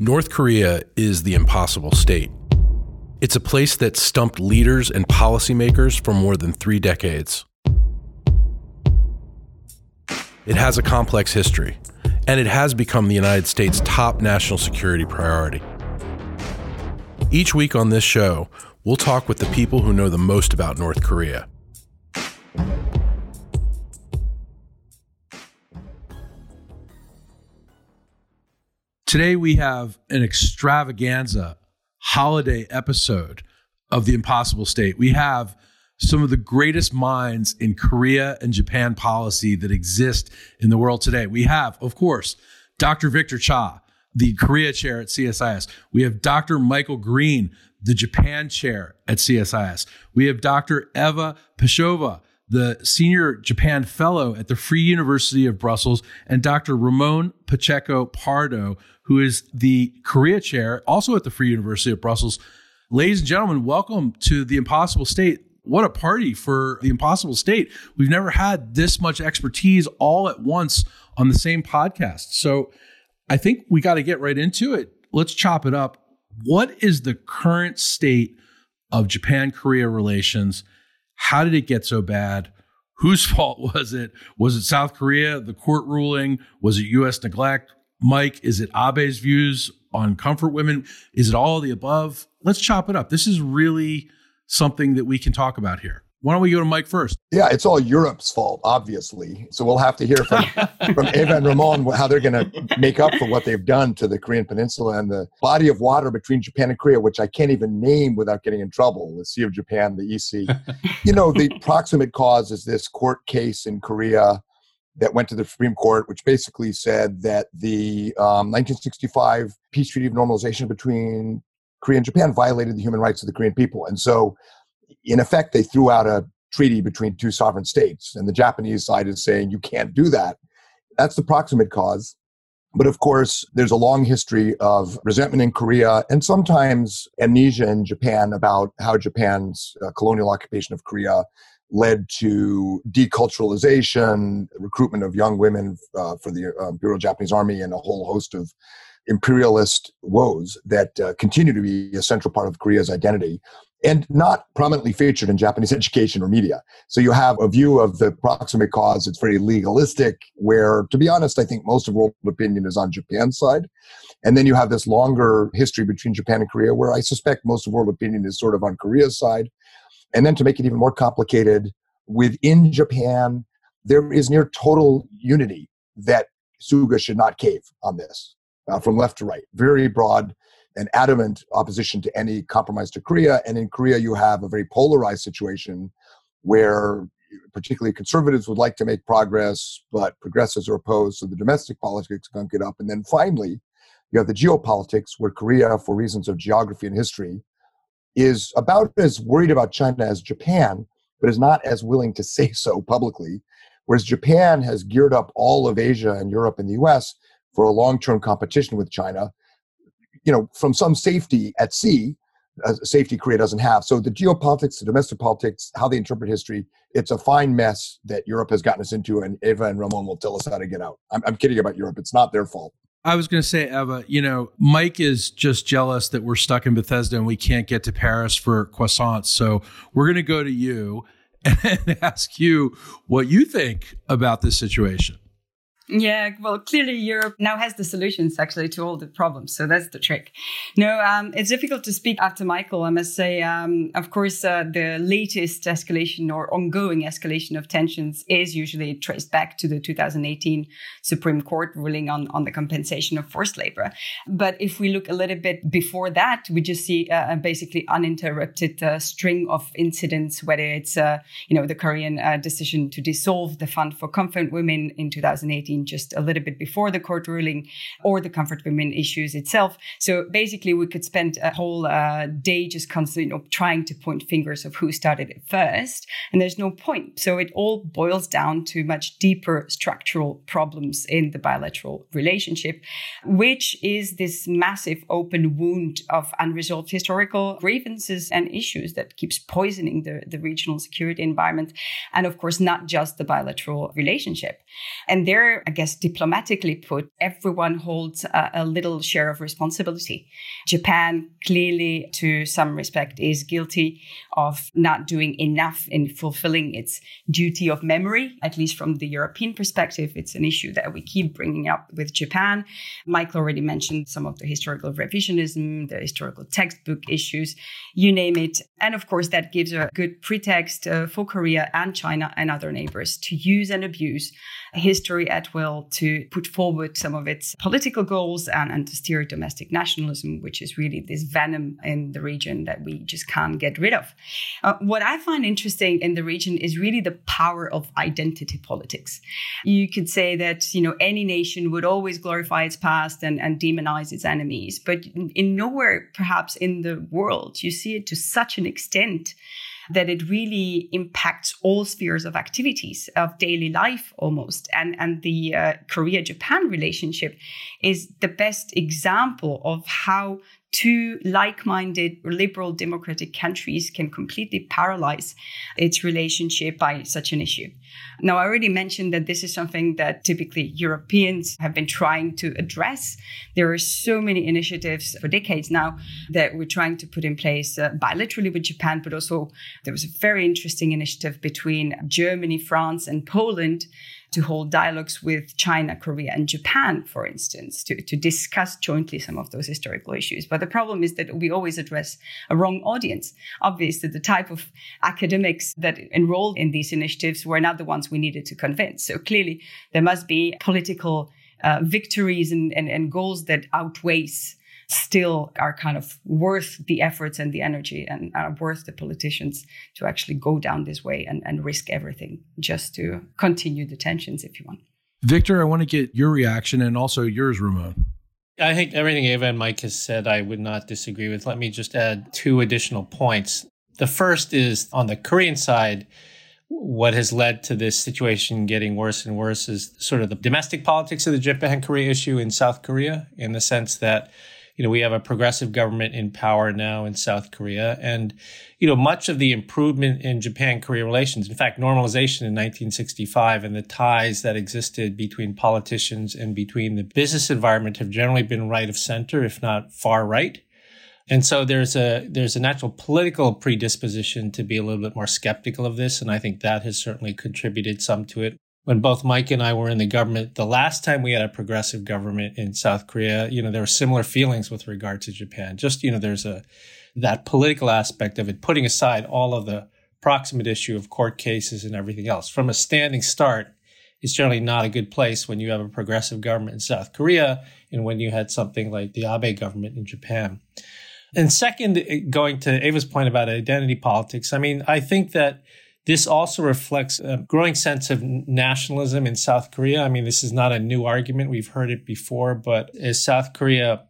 North Korea is the impossible state. It's a place that stumped leaders and policymakers for more than 3 decades. It has a complex history, and it has become the United States' top national security priority. Each week on this show, we'll talk with the people who know the most about North Korea. Today we have an extravaganza holiday episode of The Impossible State. We have some of the greatest minds in Korea and Japan policy that exist in the world today. We have, of course, Dr. Victor Cha, the Korea chair at CSIS. We have Dr. Michael Green, the Japan chair at CSIS. We have Dr. Eva Pejsova, the senior Japan fellow at the Free University of Brussels, and Dr. Ramon Pacheco-Pardo, who is the Korea chair, also at the Free University of Brussels. Ladies and gentlemen, welcome to The Impossible State. What a party for The Impossible State. We've never had this much expertise all at once on the same podcast. So I think we got to get right into it. Let's chop it up. What is the current state of Japan-Korea relations? How did it get so bad? Whose fault was it? Was it South Korea, the court ruling? Was it U.S. neglect? Mike, is it Abe's views on comfort women? Is it all the above? Let's chop it up. This is really something that we can talk about here. Why don't we go to Mike first? Yeah, it's all Europe's fault, obviously. So we'll have to hear from Eva and Ramon how they're going to make up for what they've done to the Korean Peninsula and the body of water between Japan and Korea, which I can't even name without getting in trouble, the Sea of Japan, the EC. You know, the proximate cause is this court case in Korea that went to the Supreme Court, which basically said that the 1965 Peace Treaty of Normalization between Korea and Japan violated the human rights of the Korean people. And so in effect, they threw out a treaty between two sovereign states, and the Japanese side is saying, you can't do that. That's the proximate cause. But of course, there's a long history of resentment in Korea and sometimes amnesia in Japan about how Japan's colonial occupation of Korea led to deculturalization, recruitment of young women for the Imperial Japanese Army, and a whole host of imperialist woes that continue to be a central part of Korea's identity, and not prominently featured in Japanese education or media. So you have a view of the proximate cause. It's very legalistic, where, to be honest, I think most of world opinion is on Japan's side. And then you have this longer history between Japan and Korea, where I suspect most of world opinion is sort of on Korea's side. And then to make it even more complicated, within Japan, there is near total unity that Suga should not cave on this, from left to right. Very broad and adamant opposition to any compromise to Korea. And in Korea, you have a very polarized situation where particularly conservatives would like to make progress, but progressives are opposed. So the domestic politics gunk it up. And then finally, you have the geopolitics, where Korea, for reasons of geography and history, is about as worried about China as Japan, but is not as willing to say so publicly. Whereas Japan has geared up all of Asia and Europe and the US for a long-term competition with China, you know, from some safety at sea, safety Korea doesn't have. So the geopolitics, the domestic politics, how they interpret history, it's a fine mess that Europe has gotten us into, and Eva and Ramon will tell us how to get out. I'm kidding about Europe. It's not their fault. I was going to say, Eva, you know, Mike is just jealous that we're stuck in Bethesda and we can't get to Paris for croissants. So we're going to go to you and ask you what you think about this situation. Yeah, well, clearly Europe now has the solutions actually to all the problems. So that's the trick. No, it's difficult to speak after Michael, I must say. Of course, the latest escalation or ongoing escalation of tensions is usually traced back to the 2018 Supreme Court ruling on the compensation of forced labor. But if we look a little bit before that, we just see a basically uninterrupted string of incidents, whether it's, the Korean decision to dissolve the Fund for Comfort Women in 2018, just a little bit before the court ruling, or the comfort women issues itself. So basically, we could spend a whole day just constantly trying to point fingers of who started it first, and there's no point. So it all boils down to much deeper structural problems in the bilateral relationship, which is this massive open wound of unresolved historical grievances and issues that keeps poisoning the regional security environment, and of course, not just the bilateral relationship. And there I guess, diplomatically put, everyone holds a little share of responsibility. Japan clearly, to some respect, is guilty of not doing enough in fulfilling its duty of memory, at least from the European perspective. It's an issue that we keep bringing up with Japan. Michael already mentioned some of the historical revisionism, the historical textbook issues, you name it. And of course, that gives a good pretext for Korea and China and other neighbors to use and abuse history at will to put forward some of its political goals and to steer domestic nationalism, which is really this venom in the region that we just can't get rid of. What I find interesting in the region is really the power of identity politics. You could say that, you know, any nation would always glorify its past and demonize its enemies, but in nowhere, perhaps in the world, you see it to such an extent that it really impacts all spheres of activities of daily life almost. And the Korea-Japan relationship is the best example of how two like-minded liberal democratic countries can completely paralyze its relationship by such an issue. Now, I already mentioned that this is something that typically Europeans have been trying to address. There are so many initiatives for decades now that we're trying to put in place bilaterally with Japan, but also there was a very interesting initiative between Germany, France, and Poland to hold dialogues with China, Korea, and Japan, for instance, to discuss jointly some of those historical issues. But the problem is that we always address a wrong audience. Obviously, the type of academics that enrolled in these initiatives were not the ones we needed to convince. So clearly, there must be political victories and goals that outweighs still are kind of worth the efforts and the energy and are worth the politicians to actually go down this way and risk everything just to continue the tensions, if you want. Victor, I want to get your reaction and also yours, Ramon. I think everything Eva and Mike has said I would not disagree with. Let me just add two additional points. The first is on the Korean side, what has led to this situation getting worse and worse is sort of the domestic politics of the Japan-Korea issue in South Korea, in the sense that we have a progressive government in power now in South Korea. And, much of the improvement in Japan-Korea relations, in fact, normalization in 1965 and the ties that existed between politicians and between the business environment have generally been right of center, if not far right. And so there's a natural political predisposition to be a little bit more skeptical of this. And I think that has certainly contributed some to it. When both Mike and I were in the government, the last time we had a progressive government in South Korea, there were similar feelings with regard to Japan. Just, there's that political aspect of it, putting aside all of the proximate issue of court cases and everything else. From a standing start, it's generally not a good place when you have a progressive government in South Korea and when you had something like the Abe government in Japan. And second, going to Eva's point about identity politics, I think that this also reflects a growing sense of nationalism in South Korea. This is not a new argument. We've heard it before. But as South Korea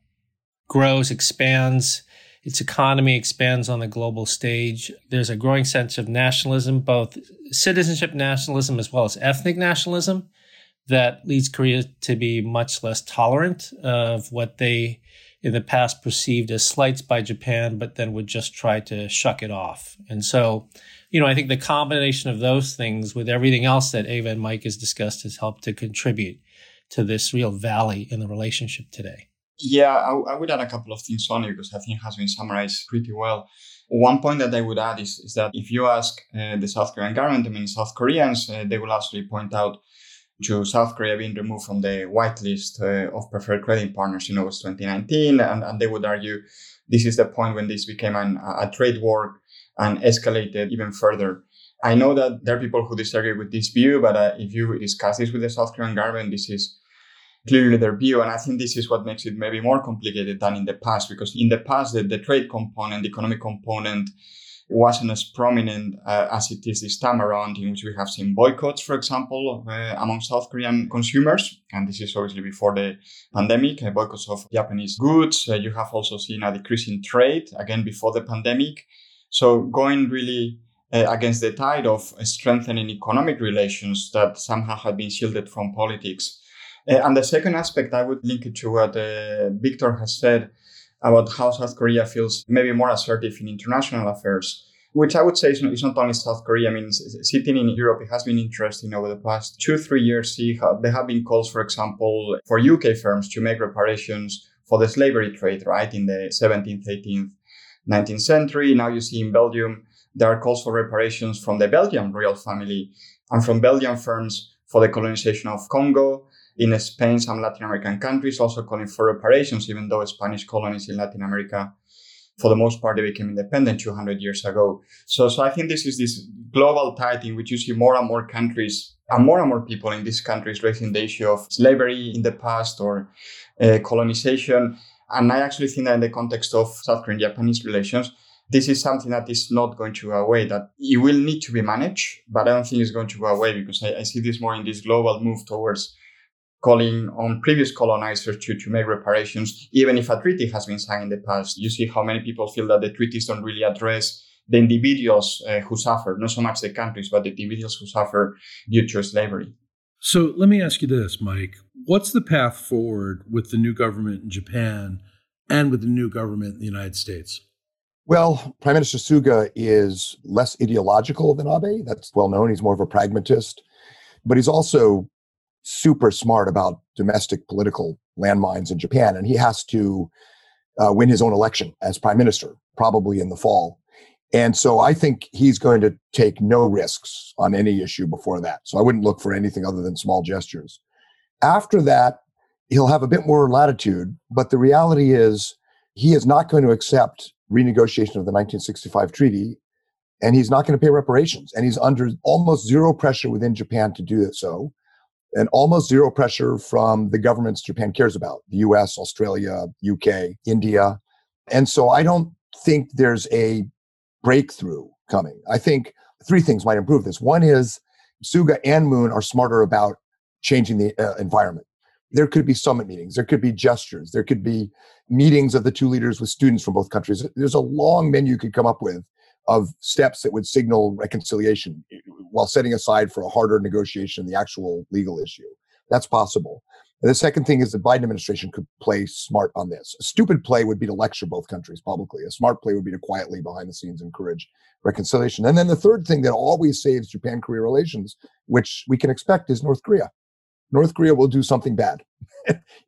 grows, expands, its economy expands on the global stage, there's a growing sense of nationalism, both citizenship nationalism as well as ethnic nationalism, that leads Korea to be much less tolerant of what they in the past perceived as slights by Japan, but then would just try to shuck it off. And so I think the combination of those things with everything else that Eva and Mike has discussed has helped to contribute to this real valley in the relationship today. Yeah, I would add a couple of things only because I think it has been summarized pretty well. One point that I would add is that if you ask the South Korean government, South Koreans, they will actually point out to South Korea being removed from the whitelist of preferred trading partners in August 2019. And they would argue this is the point when this became a trade war and escalated even further. I know that there are people who disagree with this view, but if you discuss this with the South Korean government, this is clearly their view. And I think this is what makes it maybe more complicated than in the past, because in the past, the trade component, the economic component wasn't as prominent as it is this time around, in which we have seen boycotts, for example, among South Korean consumers. And this is obviously before the pandemic, boycotts of Japanese goods. You have also seen a decrease in trade, again, before the pandemic. So going really against the tide of strengthening economic relations that somehow had been shielded from politics. And the second aspect, I would link it to what Victor has said about how South Korea feels maybe more assertive in international affairs. which I would say is not only South Korea. I mean, sitting in Europe, it has been interesting over the past 2-3 years. There have been calls, for example, for UK firms to make reparations for the slavery trade, right, in the 17th, 18th, 19th century. Now you see in Belgium, there are calls for reparations from the Belgian royal family and from Belgian firms for the colonization of Congo. In Spain, some Latin American countries also calling for reparations, even though Spanish colonies in Latin America, for the most part, they became independent 200 years ago. So I think this is this global tide in which you see more and more countries and more people in these countries raising the issue of slavery in the past or colonization. And I actually think that in the context of South Korean-Japanese relations, this is something that is not going to go away, that it will need to be managed, but I don't think it's going to go away because I see this more in this global move towards calling on previous colonizers to make reparations, even if a treaty has been signed in the past. You see how many people feel that the treaties don't really address the individuals who suffer, not so much the countries, but the individuals who suffer due to slavery. So let me ask you this, Mike. What's the path forward with the new government in Japan and with the new government in the United States? Well, Prime Minister Suga is less ideological than Abe. That's well known. He's more of a pragmatist. But he's also super smart about domestic political landmines in Japan. And he has to win his own election as prime minister, probably in the fall. And so I think he's going to take no risks on any issue before that. So I wouldn't look for anything other than small gestures. After that, he'll have a bit more latitude. But the reality is he is not going to accept renegotiation of the 1965 treaty, and he's not going to pay reparations. And he's under almost zero pressure within Japan to do so, and almost zero pressure from the governments Japan cares about, the US, Australia, UK, India. And so I don't think there's a breakthrough coming. I think three things might improve this. One is Suga and Moon are smarter about changing the environment. There could be summit meetings. There could be gestures. There could be meetings of the two leaders with students from both countries. There's a long menu you could come up with of steps that would signal reconciliation while setting aside for a harder negotiation, the actual legal issue. That's possible. And the second thing is the Biden administration could play smart on this. A stupid play would be to lecture both countries publicly. A smart play would be to quietly behind the scenes encourage reconciliation. And then the third thing that always saves Japan-Korea relations, which we can expect, is North Korea. North Korea will do something bad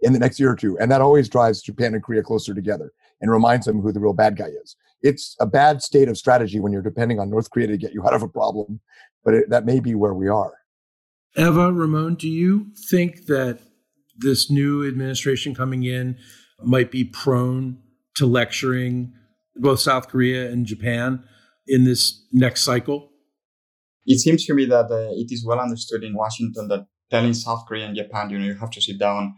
in the next year or two. And that always drives Japan and Korea closer together and reminds them who the real bad guy is. It's a bad state of strategy when you're depending on North Korea to get you out of a problem, but that may be where we are. Eva, Ramon, do you think that this new administration coming in might be prone to lecturing both South Korea and Japan in this next cycle? It seems to me that it is well understood in Washington that telling South Korea and Japan, you have to sit down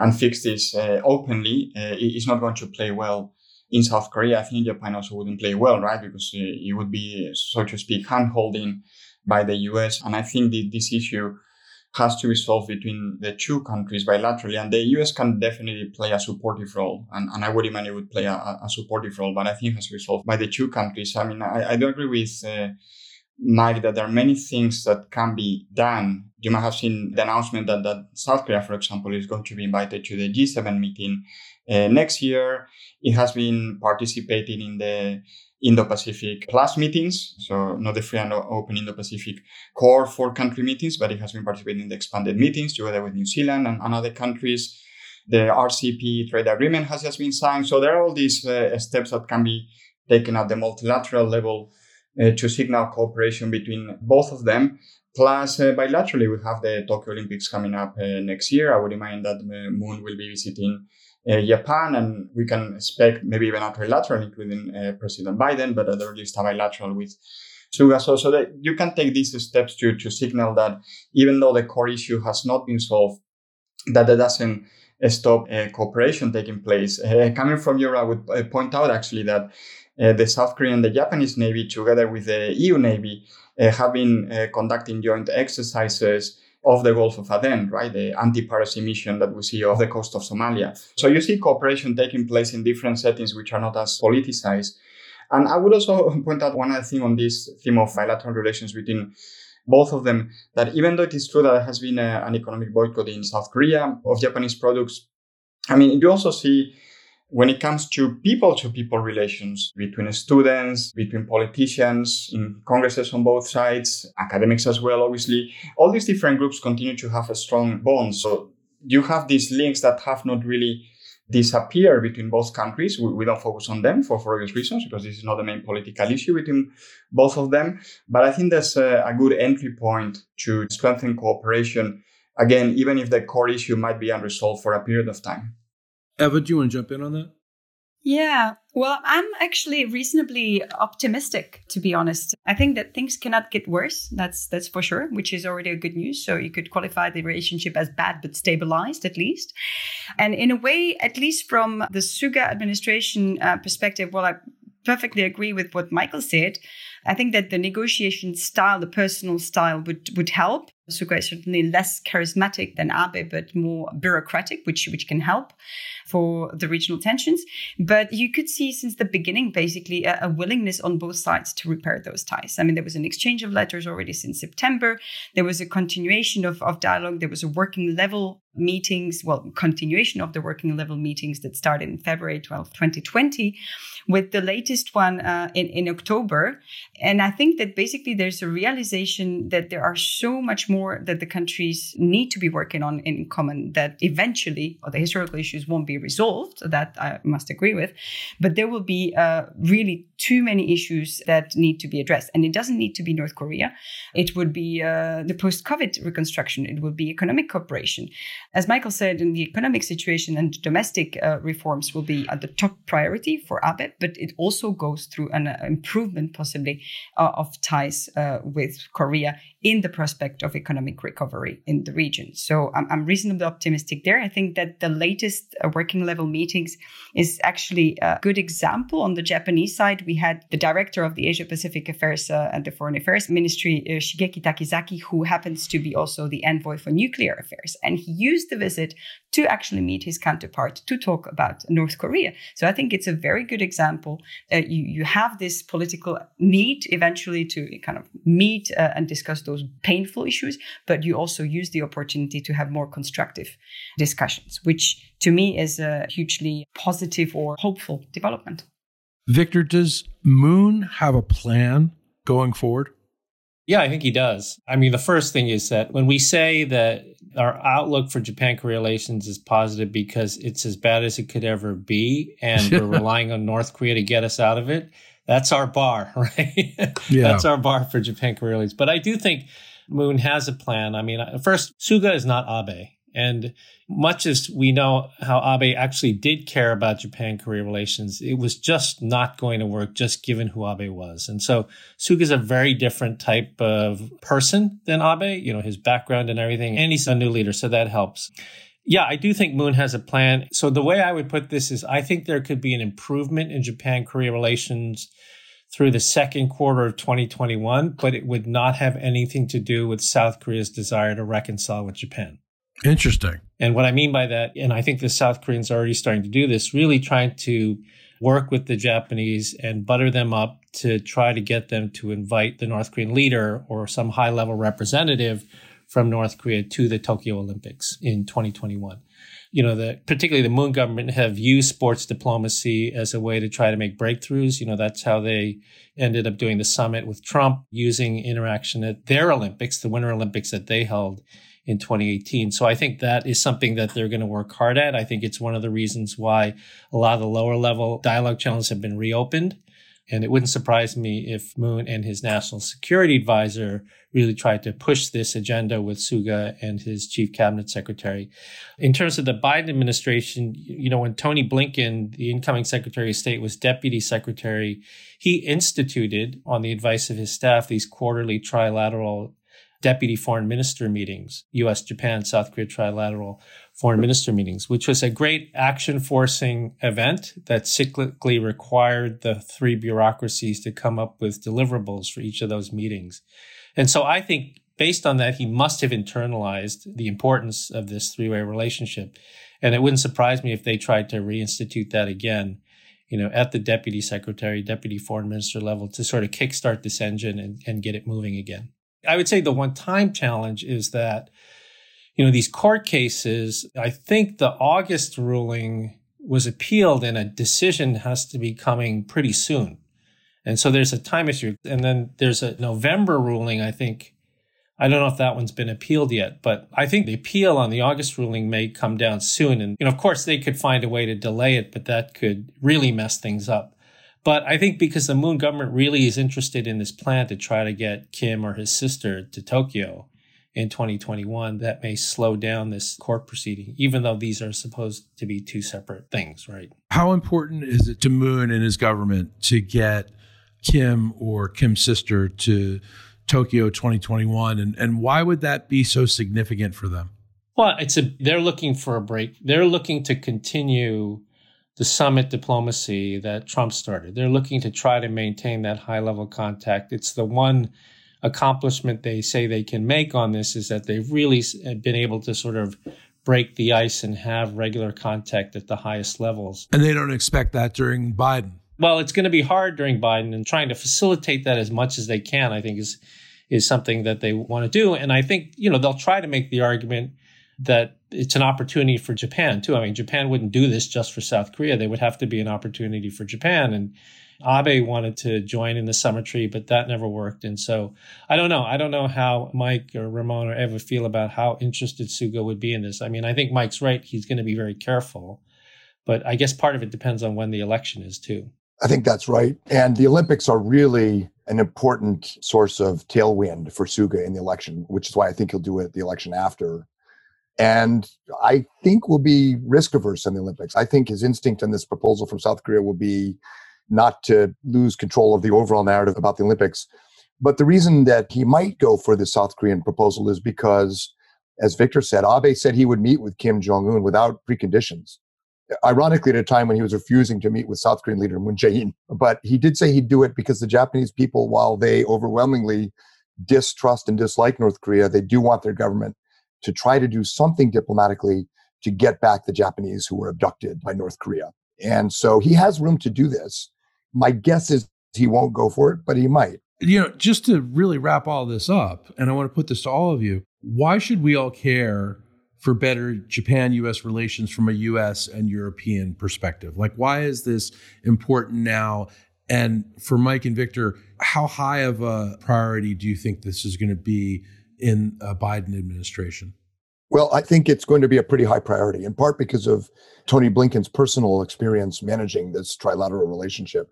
and fix this openly, it's not going to play well in South Korea. I think Japan also wouldn't play well, right? Because it would be, so to speak, hand-holding by the US. And I think this issue has to be solved between the two countries bilaterally. And the US can definitely play a supportive role. And I would imagine it would play a supportive role, but I think it has to be solved by the two countries. I mean, I do agree with Mike, that there are many things that can be done. You might have seen the announcement that South Korea, for example, is going to be invited to the G7 meeting next year. It has been participating in the Indo-Pacific Plus meetings, so not the free and open Indo-Pacific core 4-country meetings, but it has been participating in the expanded meetings together with New Zealand and other countries. The RCEP trade agreement has just been signed. So there are all these steps that can be taken at the multilateral level to signal cooperation between both of them. Plus, bilaterally, we have the Tokyo Olympics coming up next year. I would remind that Moon will be visiting Japan, and we can expect maybe even a trilateral, including President Biden, but at the least a bilateral with Suga. So that you can take these steps to signal that even though the core issue has not been solved, that doesn't stop cooperation taking place. Coming from Europe, I would point out actually that the South Korean and the Japanese Navy, together with the EU Navy, have been conducting joint exercises of the Gulf of Aden, right? The anti-piracy mission that we see off the coast of Somalia. So you see cooperation taking place in different settings which are not as politicized. And I would also point out one other thing on this theme of bilateral relations between both of them, that even though it is true that there has been an economic boycott in South Korea of Japanese products, I mean, you also see When it comes to people relations between students, between politicians, in congresses on both sides, academics as well, obviously, all these different groups continue to have a strong bond. So you have these links that have not really disappeared between both countries. We don't focus on them for obvious reasons, because this is not the main political issue between both of them. But I think that's a good entry point to strengthen cooperation. Again, even if the core issue might be unresolved for a period of time. Eva, do you want to jump in on that? Yeah, well, I'm actually reasonably optimistic, to be honest. I think that things cannot get worse. That's for sure, which is already a good news. So you could qualify the relationship as bad, but stabilized at least. And in a way, at least from the Suga administration perspective, well, I perfectly agree with what Michael said. I think that the negotiation style, the personal style would help. Suga is certainly less charismatic than Abe, but more bureaucratic, which can help for the regional tensions. But you could see since the beginning, basically, a willingness on both sides to repair those ties. I mean, there was an exchange of letters already since September. There was a continuation of dialogue. There was a working level meetings, well, continuation of the working level meetings that started in February 12, 2020, with the latest one in October. And I think that basically there's a realization that there are so much more that the countries need to be working on in common that eventually, or the historical issues won't be resolved, that I must agree with, but there will be really too many issues that need to be addressed. And it doesn't need to be North Korea. It would be the post-COVID reconstruction. It would be economic cooperation. As Michael said, in the economic situation and domestic reforms will be at the top priority for Abe, but it also goes through an improvement possibly of ties with Korea in the prospect of economic recovery in the region. So I'm reasonably optimistic there. I think that the latest working level meetings is actually a good example. On the Japanese side, we had the director of the Asia Pacific Affairs at the Foreign Affairs Ministry, Shigeki Takizaki, who happens to be also the envoy for nuclear affairs. And he used the visit to actually meet his counterpart to talk about North Korea. So I think it's a very good example. You have this political need eventually to kind of meet and discuss those painful issues, but you also use the opportunity to have more constructive discussions, which to me is a hugely positive or hopeful development. Victor, does Moon have a plan going forward? Yeah, I think he does. I mean, the first thing is that when we say that our outlook for Japan-Korea relations is positive because it's as bad as it could ever be, and we're relying on North Korea to get us out of it, that's our bar, right? Yeah. That's our bar for Japan-Korea relations. But I do think Moon has a plan. I mean, first, Suga is not Abe. And much as we know how Abe actually did care about Japan-Korea relations, it was just not going to work just given who Abe was. And so Suga is a very different type of person than Abe, you know, his background and everything. And he's a new leader, so that helps. Yeah, I do think Moon has a plan. So the way I would put this is I think there could be an improvement in Japan-Korea relations through the second quarter of 2021, but it would not have anything to do with South Korea's desire to reconcile with Japan. Interesting. And what I mean by that, and I think the South Koreans are already starting to do this, really trying to work with the Japanese and butter them up to try to get them to invite the North Korean leader or some high-level representative from North Korea to the Tokyo Olympics in 2021. You know, particularly the Moon government have used sports diplomacy as a way to try to make breakthroughs. You know, that's how they ended up doing the summit with Trump, using interaction at their Olympics, the Winter Olympics that they held in 2018. So I think that is something that they're going to work hard at. I think it's one of the reasons why a lot of the lower level dialogue channels have been reopened. And it wouldn't surprise me if Moon and his national security advisor really tried to push this agenda with Suga and his chief cabinet secretary. In terms of the Biden administration, you know, when Tony Blinken, the incoming Secretary of State, was deputy secretary, he instituted, on the advice of his staff, these quarterly trilateral deputy foreign minister meetings, U.S., Japan, South Korea trilateral foreign minister meetings, which was a great action-forcing event that cyclically required the three bureaucracies to come up with deliverables for each of those meetings. And so I think based on that, he must have internalized the importance of this three-way relationship. And it wouldn't surprise me if they tried to reinstitute that again, you know, at the deputy secretary, deputy foreign minister level to sort of kickstart this engine and get it moving again. I would say the one-time challenge is that, you know, these court cases, I think the August ruling was appealed, and a decision has to be coming pretty soon. And so there's a time issue. And then there's a November ruling, I think. I don't know if that one's been appealed yet, but I think the appeal on the August ruling may come down soon. And of course, they could find a way to delay it, but that could really mess things up. But I think because the Moon government really is interested in this plan to try to get Kim or his sister to Tokyo in 2021, that may slow down this court proceeding, even though these are supposed to be two separate things, right? How important is it to Moon and his government to get Kim or Kim's sister to Tokyo 2021? And why would that be so significant for them? Well, they're looking for a break. They're looking to continue the summit diplomacy that Trump started. They're looking to try to maintain that high-level contact. It's the one accomplishment they say they can make on this, is that they've really been able to sort of break the ice and have regular contact at the highest levels. And they don't expect that during Biden. Well, it's going to be hard during Biden, and trying to facilitate that as much as they can, I think, is something that they want to do. And I think, they'll try to make the argument that it's an opportunity for Japan, too. I mean, Japan wouldn't do this just for South Korea. They would have to be an opportunity for Japan. And Abe wanted to join in the summer tree, but that never worked. And so I don't know. I don't know how Mike or Ramon or Eva feel about how interested Suga would be in this. I mean, I think Mike's right. He's going to be very careful. But I guess part of it depends on when the election is, too. I think that's right. And the Olympics are really an important source of tailwind for Suga in the election, which is why I think he'll do it the election after. And I think we'll be risk averse in the Olympics. I think his instinct on this proposal from South Korea will be not to lose control of the overall narrative about the Olympics. But the reason that he might go for the South Korean proposal is because, as Victor said, Abe said he would meet with Kim Jong-un without preconditions. Ironically, at a time when he was refusing to meet with South Korean leader Moon Jae-in. But he did say he'd do it because the Japanese people, while they overwhelmingly distrust and dislike North Korea, they do want their government to try to do something diplomatically to get back the Japanese who were abducted by North Korea. And so he has room to do this. My guess is he won't go for it, but he might. Just to really wrap all this up, and I want to put this to all of you, why should we all care for better Japan-U.S. relations from a U.S. and European perspective? Like, why is this important now? And for Mike and Victor, how high of a priority do you think this is going to be in a Biden administration? Well, I think it's going to be a pretty high priority, in part because of Tony Blinken's personal experience managing this trilateral relationship,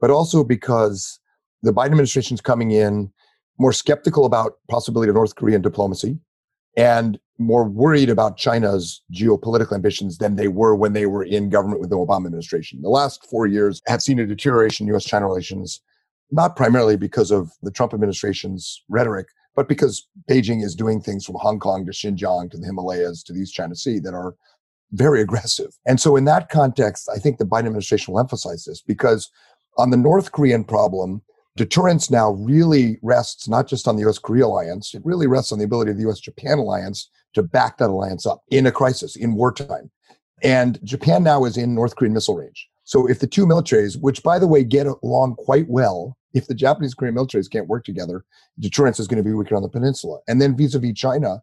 but also because the Biden administration is coming in more skeptical about possibility of North Korean diplomacy, and more worried about China's geopolitical ambitions than they were when they were in government with the Obama administration. The last 4 years have seen a deterioration in U.S.-China relations, not primarily because of the Trump administration's rhetoric, but because Beijing is doing things from Hong Kong to Xinjiang to the Himalayas to the East China Sea that are very aggressive. And so in that context, I think the Biden administration will emphasize this, because on the North Korean problem, deterrence now really rests not just on the U.S.-Korea alliance, it really rests on the ability of the U.S.-Japan alliance to back that alliance up in a crisis, in wartime. And Japan now is in North Korean missile range. So if the two militaries, which, by the way, get along quite well, if the Japanese-Korean militaries can't work together, deterrence is going to be weaker on the peninsula. And then vis-a-vis China,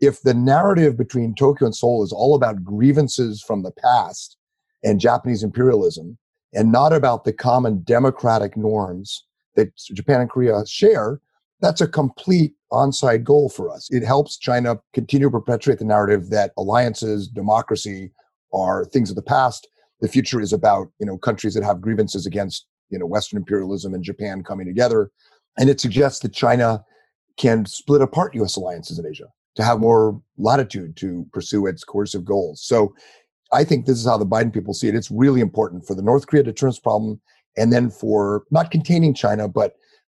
if the narrative between Tokyo and Seoul is all about grievances from the past and Japanese imperialism, and not about the common democratic norms that Japan and Korea share, that's a complete onside goal for us. It helps China continue to perpetuate the narrative that alliances, democracy are things of the past. The future is about, countries that have grievances against, Western imperialism and Japan coming together. And it suggests that China can split apart U.S. alliances in Asia to have more latitude to pursue its coercive goals. So I think this is how the Biden people see it. It's really important for the North Korea deterrence problem, and then for not containing China, but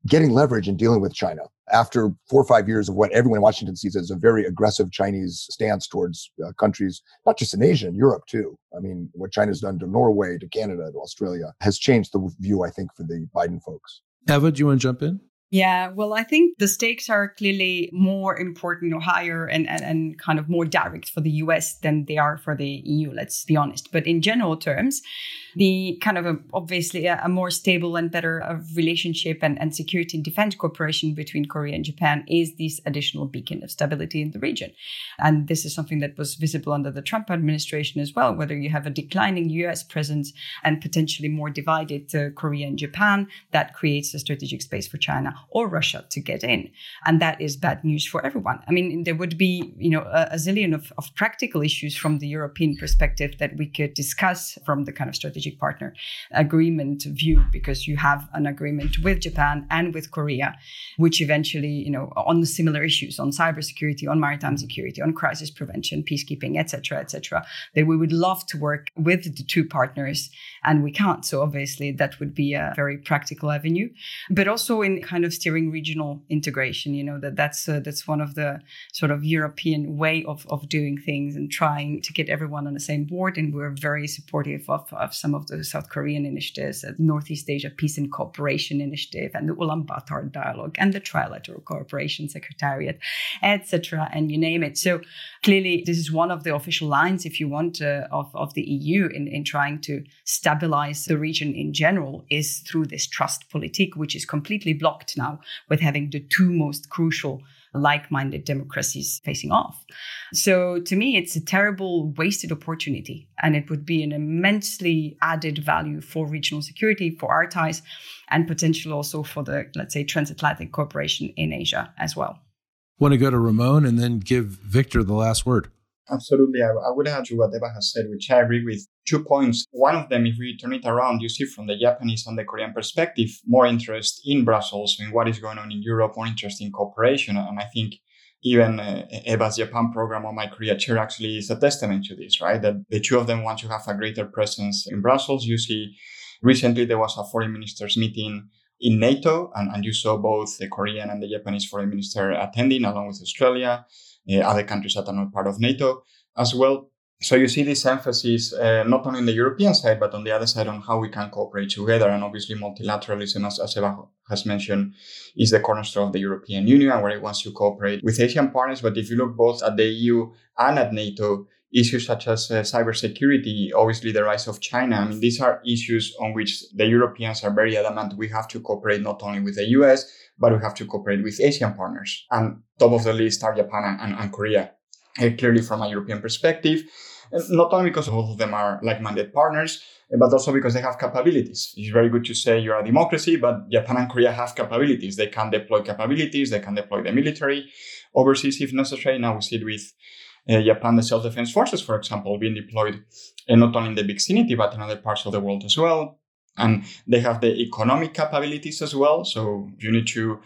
getting leverage and dealing with China after 4 or 5 years of what everyone in Washington sees as a very aggressive Chinese stance towards countries, not just in Asia, in Europe too. I mean, what China's done to Norway, to Canada, to Australia has changed the view, I think, for the Biden folks. Eva, do you want to jump in? Yeah, well, I think the stakes are clearly more important or higher and kind of more direct for the US than they are for the EU, let's be honest. But in general terms, the kind of obviously a more stable and better relationship and security and defense cooperation between Korea and Japan is this additional beacon of stability in the region. And this is something that was visible under the Trump administration as well, whether you have a declining US presence and potentially more divided Korea and Japan, that creates a strategic space for China or Russia to get in. And that is bad news for everyone. I mean, there would be, a zillion of practical issues from the European perspective that we could discuss from the kind of strategic partner agreement view, because you have an agreement with Japan and with Korea, which eventually, on the similar issues, on cybersecurity, on maritime security, on crisis prevention, peacekeeping, etc., that we would love to work with the two partners and we can't. So obviously that would be a very practical avenue, but also in kind of steering regional integration, that's one of the sort of European way of doing things and trying to get everyone on the same board. And we're very supportive of some of the South Korean initiatives, the Northeast Asia Peace and Cooperation Initiative and the Ulaanbaatar Dialogue and the Trilateral Cooperation Secretariat, etc. And you name it. So clearly, this is one of the official lines, if you want, of the EU in trying to stabilize the region in general is through this trust politique, which is completely blocked now with having the two most crucial like-minded democracies facing off. So to me, it's a terrible wasted opportunity, and it would be an immensely added value for regional security, for our ties, and potential also for the, let's say, transatlantic cooperation in Asia as well. Want to go to Ramon and then give Victor the last word. Absolutely. I would add to what Eva has said, which I agree with. 2 points. One of them, if we turn it around, you see from the Japanese and the Korean perspective, more interest in Brussels, in what is going on in Europe, more interest in cooperation. And I think even Eva's Japan program or my Korea chair actually is a testament to this, right? That the two of them want to have a greater presence in Brussels. You see, recently there was a foreign ministers meeting in NATO, and you saw both the Korean and the Japanese foreign minister attending, along with Australia, other countries that are not part of NATO as well. So you see this emphasis not only on the European side, but on the other side on how we can cooperate together. And obviously multilateralism, as Eva has mentioned, is the cornerstone of the European Union, where it wants to cooperate with Asian partners. But if you look both at the EU and at NATO, issues such as cybersecurity, obviously the rise of China, I mean, these are issues on which the Europeans are very adamant. We have to cooperate not only with the US, but we have to cooperate with Asian partners. And top of the list are Japan and Korea. Clearly from a European perspective, not only because both of them are like-minded partners, but also because they have capabilities. It's very good to say you're a democracy, but Japan and Korea have capabilities. They can deploy capabilities. They can deploy the military overseas if necessary. Now we see it with Japan, the self-defense forces, for example, being deployed not only in the vicinity, but in other parts of the world as well. And they have the economic capabilities as well. So you need to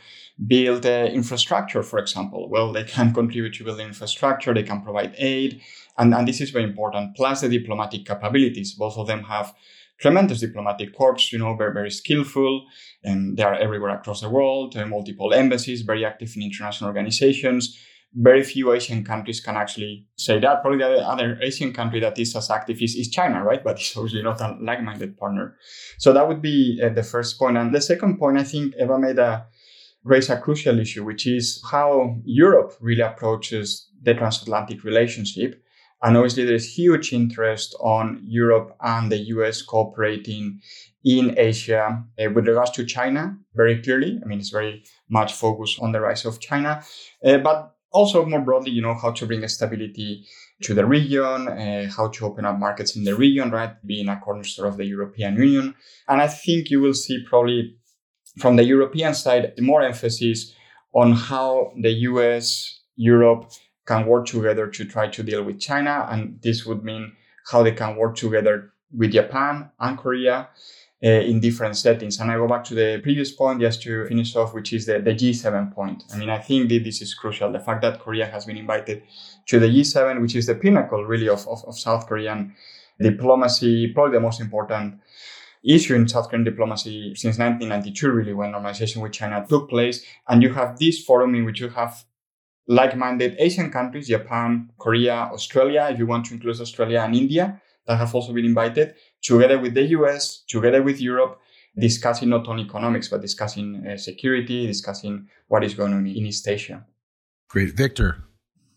build infrastructure, for example. Well, they can contribute to building infrastructure. They can provide aid. And this is very important. Plus the diplomatic capabilities. Both of them have tremendous diplomatic corps, very, very skillful. And they are everywhere across the world. Multiple embassies, very active in international organizations. Very few Asian countries can actually say that. Probably the other Asian country that is as active is China, right? But it's obviously not a like-minded partner. So that would be the first point. And the second point, I think Eva raised a crucial issue, which is how Europe really approaches the transatlantic relationship. And obviously, there's huge interest on Europe and the US cooperating in Asia with regards to China, very clearly. I mean, it's very much focused on the rise of China. But also, more broadly, how to bring stability to the region, how to open up markets in the region, right? Being a cornerstone of the European Union. And I think you will see probably from the European side, more emphasis on how the US, Europe can work together to try to deal with China. And this would mean how they can work together with Japan and Korea in different settings. And I go back to the previous point just to finish off, which is the G7 point. I mean, I think that this is crucial. The fact that Korea has been invited to the G7, which is the pinnacle really of South Korean diplomacy, probably the most important issue in South Korean diplomacy since 1992, really, when normalization with China took place. And you have this forum in which you have like-minded Asian countries, Japan, Korea, Australia, if you want to include Australia and India, that have also been invited, together with the US, together with Europe, discussing not only economics, but discussing security, discussing what is going on in East Asia. Great. Victor.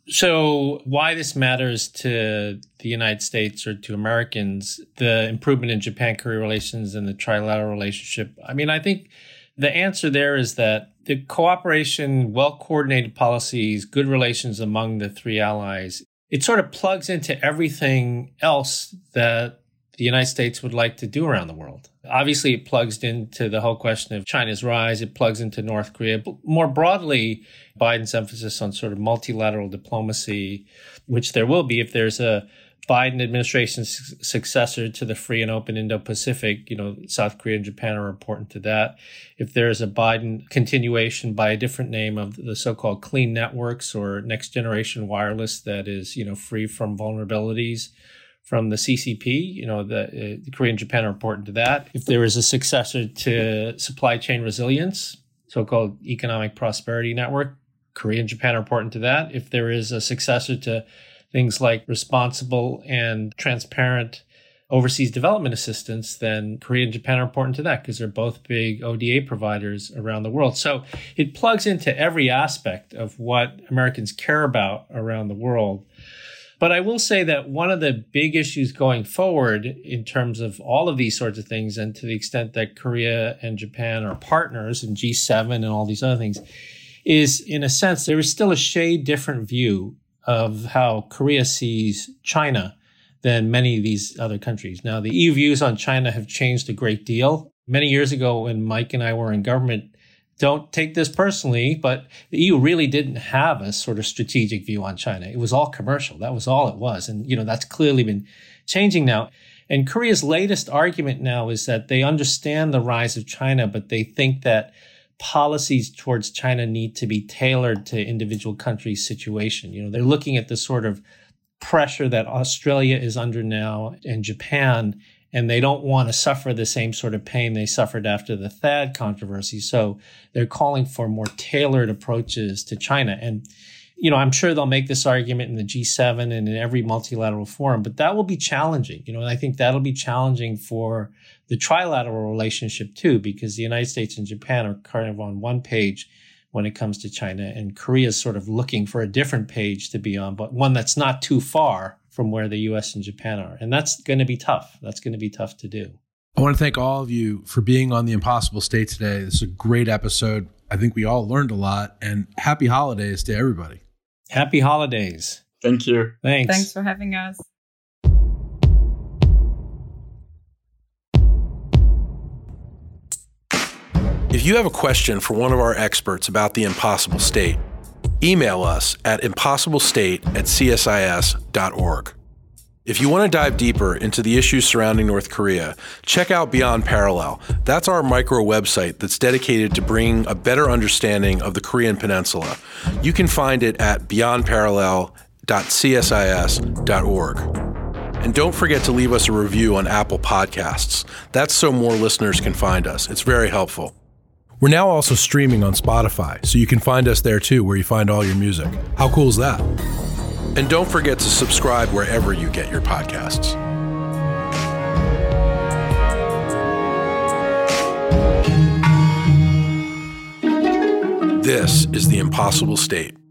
So why this matters to the United States or to Americans, the improvement in Japan-Korea relations and the trilateral relationship, I mean, I think the answer there is that the cooperation, well-coordinated policies, good relations among the three allies, it sort of plugs into everything else that the United States would like to do around the world. Obviously, it plugs into the whole question of China's rise. It plugs into North Korea. But more broadly, Biden's emphasis on sort of multilateral diplomacy, which there will be if there's a Biden administration successor to the free and open Indo-Pacific, you know, South Korea and Japan are important to that. If there's a Biden continuation by a different name of the so-called clean networks or next generation wireless that is, you know, free from vulnerabilities from the CCP, you know, the Korea and Japan are important to that. If there is a successor to supply chain resilience, so-called economic prosperity network, Korea and Japan are important to that. If there is a successor to things like responsible and transparent overseas development assistance, then Korea and Japan are important to that because they're both big ODA providers around the world. So it plugs into every aspect of what Americans care about around the world. But I will say that one of the big issues going forward in terms of all of these sorts of things, and to the extent that Korea and Japan are partners in G7 and all these other things, is in a sense, there is still a shade different view of how Korea sees China than many of these other countries. Now, the EU views on China have changed a great deal. Many years ago, when Mike and I were in government, don't take this personally, but the EU really didn't have a sort of strategic view on China. It was all commercial. That was all it was. And, you know, that's clearly been changing now. And Korea's latest argument now is that they understand the rise of China, but they think that policies towards China need to be tailored to individual countries' situation. You know, they're looking at the sort of pressure that Australia is under now and Japan, and they don't want to suffer the same sort of pain they suffered after the THAAD controversy. So they're calling for more tailored approaches to China. And, you know, I'm sure they'll make this argument in the G7 and in every multilateral forum, but that will be challenging. You know, and I think that'll be challenging for the trilateral relationship too, because the United States and Japan are kind of on one page when it comes to China, and Korea is sort of looking for a different page to be on, but one that's not too far from where the U.S. and Japan are. And that's going to be tough. That's going to be tough to do. I want to thank all of you for being on The Impossible State today. This is a great episode. I think we all learned a lot, and happy holidays to everybody. Happy holidays. Thank you. Thanks. Thanks for having us. If you have a question for one of our experts about the impossible state, email us at impossiblestate@csis.org. If you want to dive deeper into the issues surrounding North Korea, check out Beyond Parallel. That's our micro website that's dedicated to bringing a better understanding of the Korean Peninsula. You can find it at beyondparallel.csis.org. And don't forget to leave us a review on Apple Podcasts. That's so more listeners can find us. It's very helpful. We're now also streaming on Spotify, so you can find us there too, where you find all your music. How cool is that? And don't forget to subscribe wherever you get your podcasts. This is The Impossible State.